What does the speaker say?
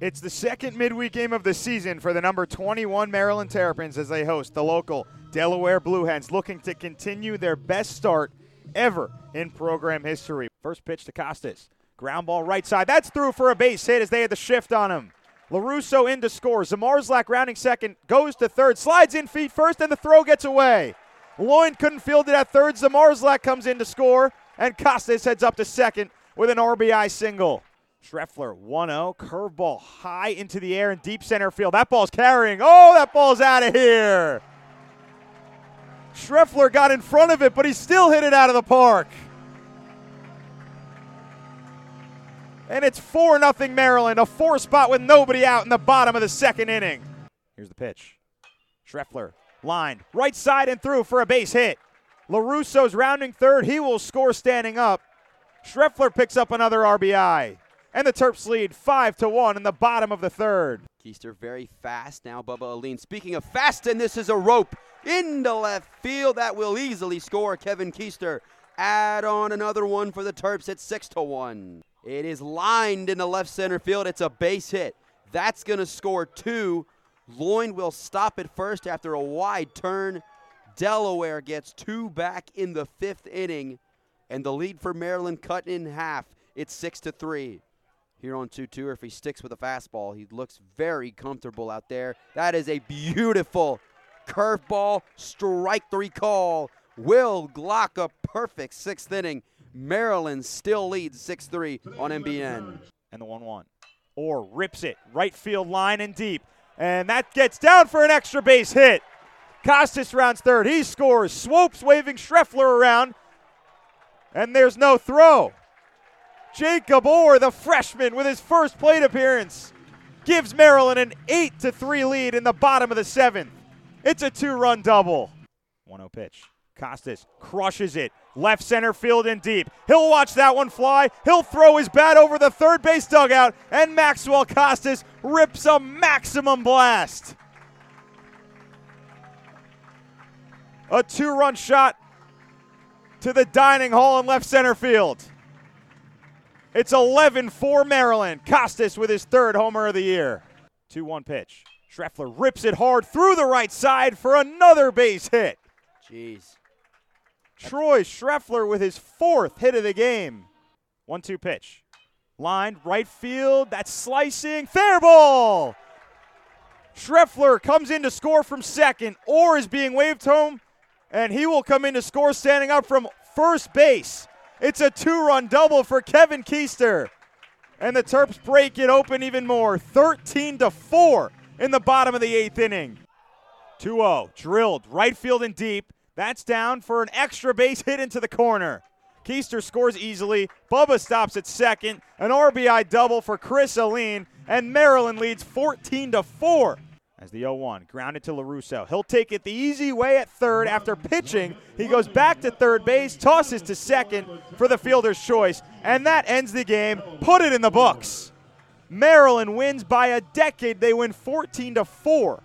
It's the second midweek game of the season for the number 21 Maryland Terrapins as they host the local Delaware Blue Hens, looking to continue their best start ever in program history. First pitch to Costas. Ground ball right side. That's through for a base hit as they had the shift on him. LaRusso in to score. Zamarslak rounding second, goes to third, slides in feet first, and the throw gets away. Loyne couldn't field it at third. Zamarslak comes in to score, and Costas heads up to second with an RBI single. Schreffler 1-0, curveball high into the air in deep center field. That ball's carrying. Oh, that ball's out of here. Schreffler got in front of it, but he still hit it out of the park. And it's 4-0 Maryland, a four spot with nobody out in the bottom of the second inning. Here's the pitch. Schreffler lined right side and through for a base hit. LaRusso's rounding third. He will score standing up. Schreffler picks up another RBI. And the Terps lead 5-1 in the bottom of the third. Keister very fast now, Bubba Alline. Speaking of fast, and this is a rope into left field. That will easily score Kevin Keister. Add on another one for the Terps at 6-1. It is lined into left center field. It's a base hit. That's going to score two. Loyne will stop it first after a wide turn. Delaware gets two back in the fifth inning, and the lead for Maryland cut in half. It's 6-3. Here on 2-2, if he sticks with a fastball, he looks very comfortable out there. That is a beautiful curveball, strike three call. Will Glock, a perfect sixth inning. Maryland still leads 6-3 on MBN. And the 1-1. Orr rips it, right field line and deep. And that gets down for an extra base hit. Costas rounds third, he scores. Swopes waving Schreffler around. And there's no throw. Jacob Orr, the freshman, with his first plate appearance, gives Maryland an 8-3 lead in the bottom of the seventh. It's a two-run double. 1-0 pitch. Costas crushes it. Left center field and deep. He'll watch that one fly. He'll throw his bat over the third base dugout, and Maxwell Costas rips a maximum blast. A two-run shot to the dining hall in left center field. It's 11-4 Maryland. Costas with his third homer of the year. 2-1 pitch. Schreffler rips it hard through the right side for another base hit. Jeez. Troy Schreffler with his fourth hit of the game. 1-2 pitch. Lined right field. That's slicing. Fair ball. Schreffler comes in to score from second. Orr is being waved home, and he will come in to score standing up from first base. It's a two-run double for Kevin Keister. And the Terps break it open even more, 13-4 in the bottom of the eighth inning. 2-0, drilled, right field and deep. That's down for an extra base hit into the corner. Keister scores easily. Bubba stops at second. An RBI double for Chris Alline, and Maryland leads 14-4. As the 0-1, grounded to LaRusso. He'll take it the easy way at third after pitching. He goes back to third base, tosses to second for the fielder's choice, and that ends the game. Put it in the books. Maryland wins by a decade. They win 14-4.